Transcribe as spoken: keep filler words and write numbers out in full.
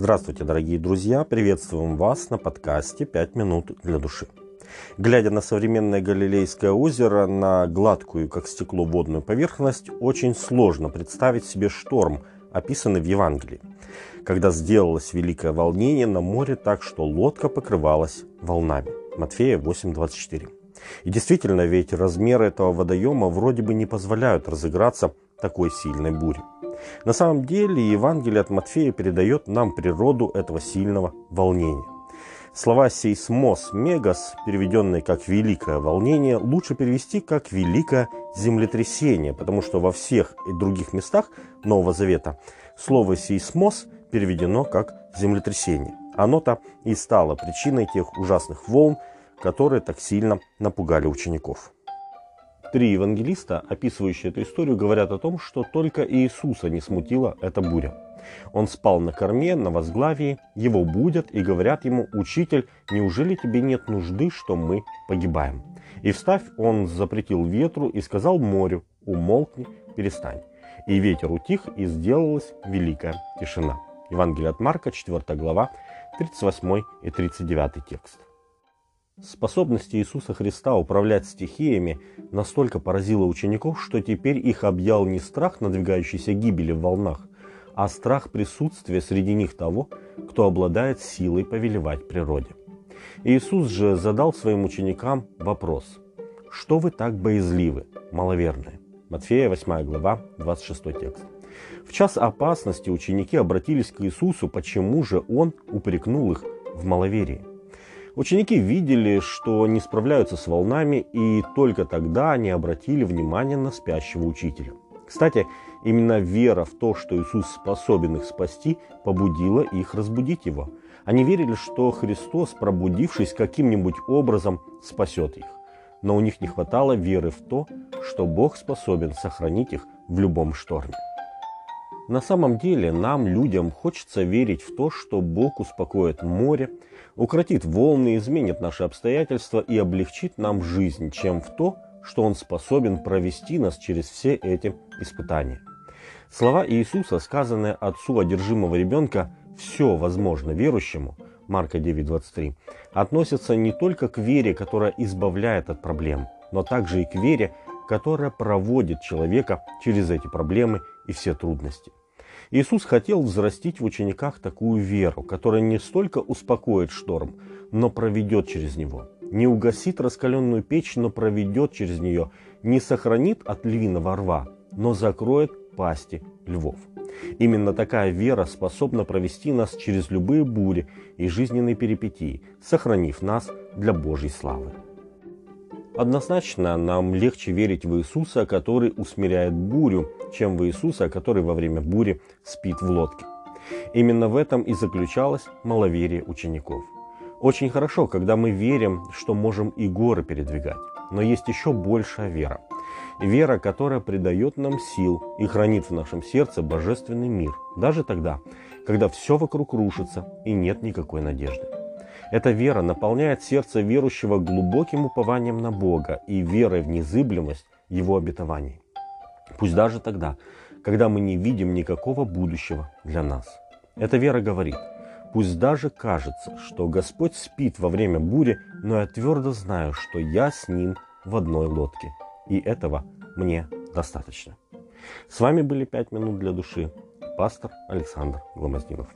Здравствуйте, дорогие друзья! Приветствуем вас на подкасте «пять минут для души». Глядя на современное Галилейское озеро, на гладкую, как стекло, водную поверхность, очень сложно представить себе шторм, описанный в Евангелии, когда сделалось великое волнение на море так, что лодка покрывалась волнами. Матфея восемь двадцать четыре. И действительно, ведь размеры этого водоема вроде бы не позволяют разыграться такой сильной буре. На самом деле Евангелие от Матфея передает нам природу этого сильного волнения. Слова «сейсмос», «мегас», переведенные как «великое волнение», лучше перевести как «великое землетрясение», потому что во всех и других местах Нового Завета слово «сейсмос» переведено как «землетрясение». Оно-то и стало причиной тех ужасных волн, которые так сильно напугали учеников. Три евангелиста, описывающие эту историю, говорят о том, что только Иисуса не смутила эта буря. Он спал на корме, на возглавии, его будят и говорят ему: «Учитель, неужели тебе нет нужды, что мы погибаем?» И встав, он запретил ветру и сказал морю: «Умолкни, перестань». И ветер утих, и сделалась великая тишина. Евангелие от Марка, четвёртая глава, тридцать восьмой и тридцать девятый текст. Способность Иисуса Христа управлять стихиями настолько поразила учеников, что теперь их объял не страх надвигающейся гибели в волнах, а страх присутствия среди них того, кто обладает силой повелевать природе. Иисус же задал своим ученикам вопрос: «Что вы так боязливы, маловерные?» Матфея восьмая глава, двадцать шестой текст. В час опасности ученики обратились к Иисусу, почему же Он упрекнул их в маловерии. Ученики видели, что не справляются с волнами, и только тогда они обратили внимание на спящего учителя. Кстати, именно вера в то, что Иисус способен их спасти, побудила их разбудить его. Они верили, что Христос, пробудившись, каким-нибудь образом спасет их. Но у них не хватало веры в то, что Бог способен сохранить их в любом шторме. На самом деле нам, людям, хочется верить в то, что Бог успокоит море, укротит волны, изменит наши обстоятельства и облегчит нам жизнь, чем в то, что Он способен провести нас через все эти испытания. Слова Иисуса, сказанные отцу одержимого ребенка «все возможно верующему» Марка девять двадцать три, относятся не только к вере, которая избавляет от проблем, но также и к вере, которая проводит человека через эти проблемы и все трудности. Иисус хотел взрастить в учениках такую веру, которая не столько успокоит шторм, но проведет через него, не угасит раскаленную печь, но проведет через нее, не сохранит от львиного рва, но закроет пасти львов. Именно такая вера способна провести нас через любые бури и жизненные перипетии, сохранив нас для Божьей славы. Однозначно нам легче верить в Иисуса, который усмиряет бурю, чем в Иисуса, который во время бури спит в лодке. Именно в этом и заключалось маловерие учеников. Очень хорошо, когда мы верим, что можем и горы передвигать, но есть еще большая вера. Вера, которая придает нам сил и хранит в нашем сердце божественный мир, даже тогда, когда все вокруг рушится и нет никакой надежды. Эта вера наполняет сердце верующего глубоким упованием на Бога и верой в незыблемость Его обетований. Пусть даже тогда, когда мы не видим никакого будущего для нас. Эта вера говорит: пусть даже кажется, что Господь спит во время бури, но я твердо знаю, что я с Ним в одной лодке. И этого мне достаточно. С вами были «пять минут для души». Пастор Александр Гламоздинов.